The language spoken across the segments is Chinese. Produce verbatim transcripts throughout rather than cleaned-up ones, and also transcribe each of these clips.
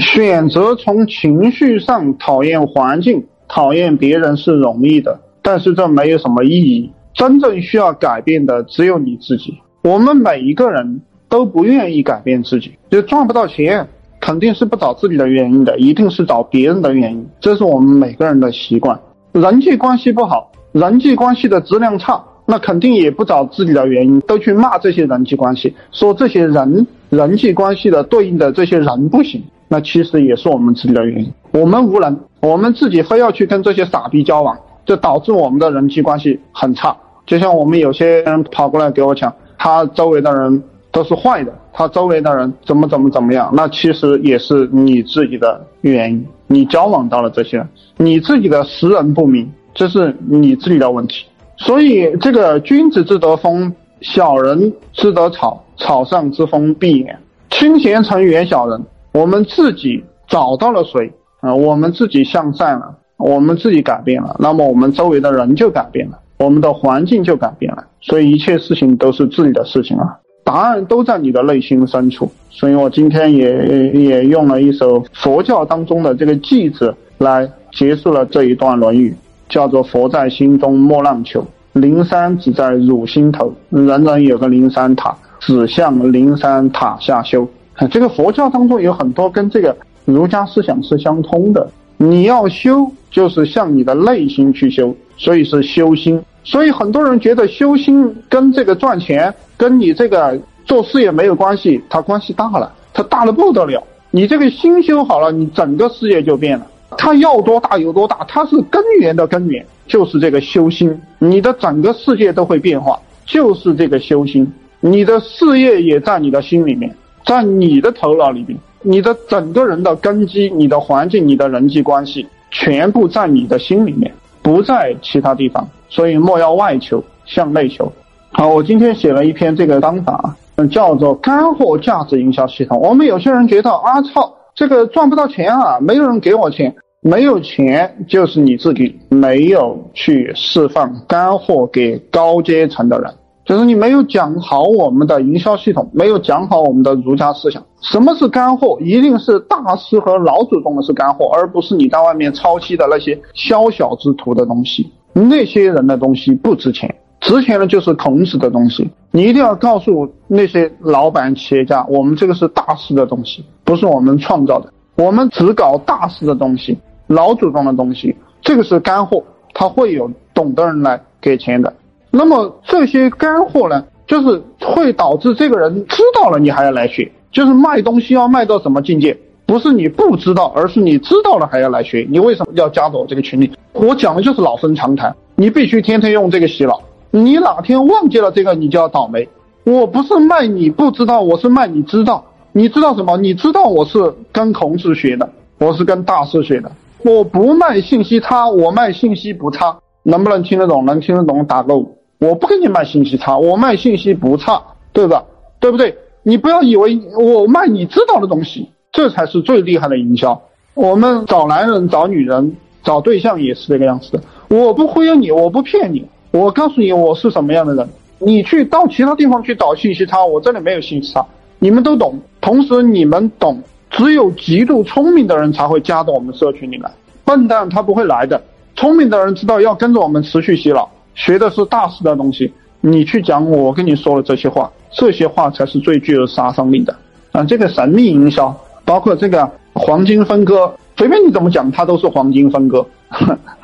选择从情绪上讨厌环境、讨厌别人是容易的，但是这没有什么意义。真正需要改变的只有你自己。我们每一个人都不愿意改变自己，就赚不到钱，肯定是不找自己的原因的，一定是找别人的原因。这是我们每个人的习惯。人际关系不好，人际关系的质量差，那肯定也不找自己的原因，都去骂这些人际关系，说这些人人际关系的对应的这些人不行，那其实也是我们自己的原因。我们无能，我们自己非要去跟这些傻逼交往，就导致我们的人际关系很差。就像我们有些人跑过来给我讲，他周围的人都是坏的，他周围的人怎么怎么怎么样，那其实也是你自己的原因，你交往到了这些人，你自己的识人不明，这是你自己的问题。所以这个君子之德风，小人之德草，草上之风必偃。清贤臣远小人，我们自己找到了谁啊、呃？我们自己向善了，我们自己改变了，那么我们周围的人就改变了，我们的环境就改变了。所以一切事情都是自己的事情啊，答案都在你的内心深处。所以我今天也也用了一首佛教当中的这个偈子来结束了这一段论语，叫做佛在心中莫浪求，灵山只在汝心头，人人有个灵山塔，只向灵山塔下修。这个佛教当中有很多跟这个儒家思想是相通的，你要修就是向你的内心去修，所以是修心。所以很多人觉得修心跟这个赚钱跟你这个做事业没有关系，它关系大了，它大了不得了。你这个心修好了，你整个事业就变了，它要多大有多大，它是根源的根源，就是这个修心。你的整个世界都会变化，就是这个修心。你的事业也在你的心里面，在你的头脑里面，你的整个人的根基，你的环境，你的人际关系，全部在你的心里面，不在其他地方。所以莫要外求，向内求。好，我今天写了一篇这个方法，叫做干货价值营销系统。我们有些人觉得啊，操，这个赚不到钱啊，没有人给我钱，没有钱就是你自己没有去释放干货给高阶层的人，就是你没有讲好我们的营销系统，没有讲好我们的儒家思想。什么是干货？一定是大师和老祖宗的是干货，而不是你在外面抄袭的那些宵小之徒的东西。那些人的东西不值钱，值钱的就是孔子的东西。你一定要告诉那些老板企业家，我们这个是大师的东西，不是我们创造的，我们只搞大师的东西，老祖宗的东西，这个是干货，他会有懂的人来给钱的。那么这些干货呢，就是会导致这个人知道了你还要来学，就是卖东西要卖到什么境界，不是你不知道，而是你知道了还要来学。你为什么要加到我这个群里？我讲的就是老生常谈，你必须天天用这个洗脑，你哪天忘记了这个你就要倒霉。我不是卖你不知道，我是卖你知道。你知道什么？你知道我是跟孔子学的，我是跟大师学的，我不卖信息差，我卖信息不差。能不能听得懂？能听得懂打个五。我不跟你卖信息差，我卖信息不差，对吧？对不对？你不要以为我卖你知道的东西，这才是最厉害的营销。我们找男人找女人找对象也是这个样子的，我不忽悠你，我不骗你，我告诉你我是什么样的人。你去到其他地方去找信息差，我这里没有信息差，你们都懂。同时你们懂，只有极度聪明的人才会加到我们社群里来，笨蛋他不会来的。聪明的人知道要跟着我们持续洗脑，学的是大师的东西。你去讲我跟你说的这些话，这些话才是最具有杀伤力的啊！这个神秘营销，包括这个黄金分割，随便你怎么讲它都是黄金分割。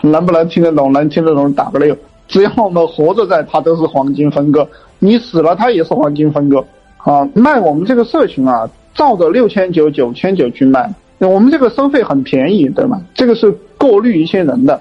能不能听得懂？能听得懂打个六。只要我们活着在，它都是黄金分割，你死了它也是黄金分割啊！卖我们这个社群啊，照着六千九九千九去卖，我们这个收费很便宜，对吗？这个是过滤一些人的，